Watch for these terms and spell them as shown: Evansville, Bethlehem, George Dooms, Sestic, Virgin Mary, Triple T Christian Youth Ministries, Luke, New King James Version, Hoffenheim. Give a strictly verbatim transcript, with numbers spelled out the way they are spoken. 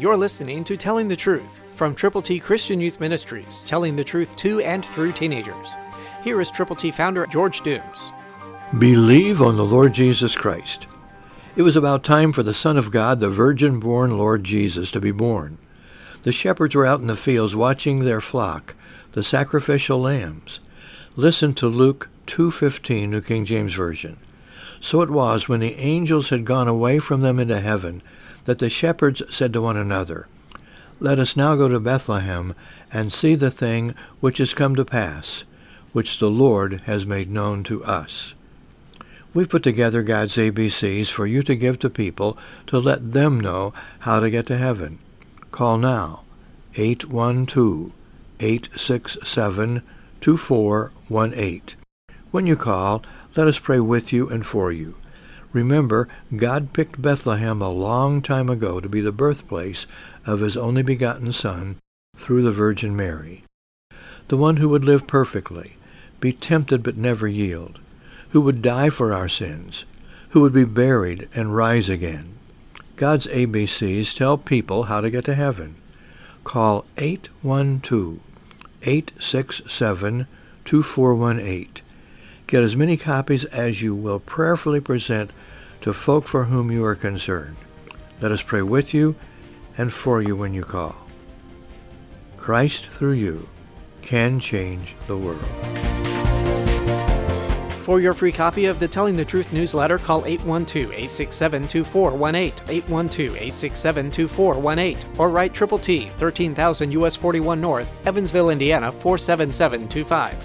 You're listening to Telling the Truth from Triple T Christian Youth Ministries, telling the truth to and through teenagers. Here is Triple T founder George Dooms. Believe on the Lord Jesus Christ. It was about time for the Son of God, the virgin-born Lord Jesus, to be born. The shepherds were out in the fields watching their flock, the sacrificial lambs. Listen to Luke two fifteen, New King James Version. So it was, when the angels had gone away from them into heaven, that the shepherds said to one another, Let us now go to Bethlehem and see the thing which has come to pass, which the Lord has made known to us. We've put together God's A B Cs for you to give to people to let them know how to get to heaven. Call now, eight one two, eight six seven, two four one eight. When you call, let us pray with you and for you. Remember, God picked Bethlehem a long time ago to be the birthplace of His only begotten Son through the Virgin Mary, the one who would live perfectly, be tempted but never yield, who would die for our sins, who would be buried and rise again. God's A B Cs tell people how to get to heaven. Call eight one two, eight six seven, two four one eight. Get as many copies as you will prayerfully present to folk for whom you are concerned. Let us pray with you and for you when you call. Christ through you can change the world. For your free copy of the Telling the Truth newsletter, call eight one two, eight six seven, two four one eight, eight one two, eight six seven, two four one eight, or write Triple T, thirteen thousand U S forty-one North, Evansville, Indiana, four seven seven two five.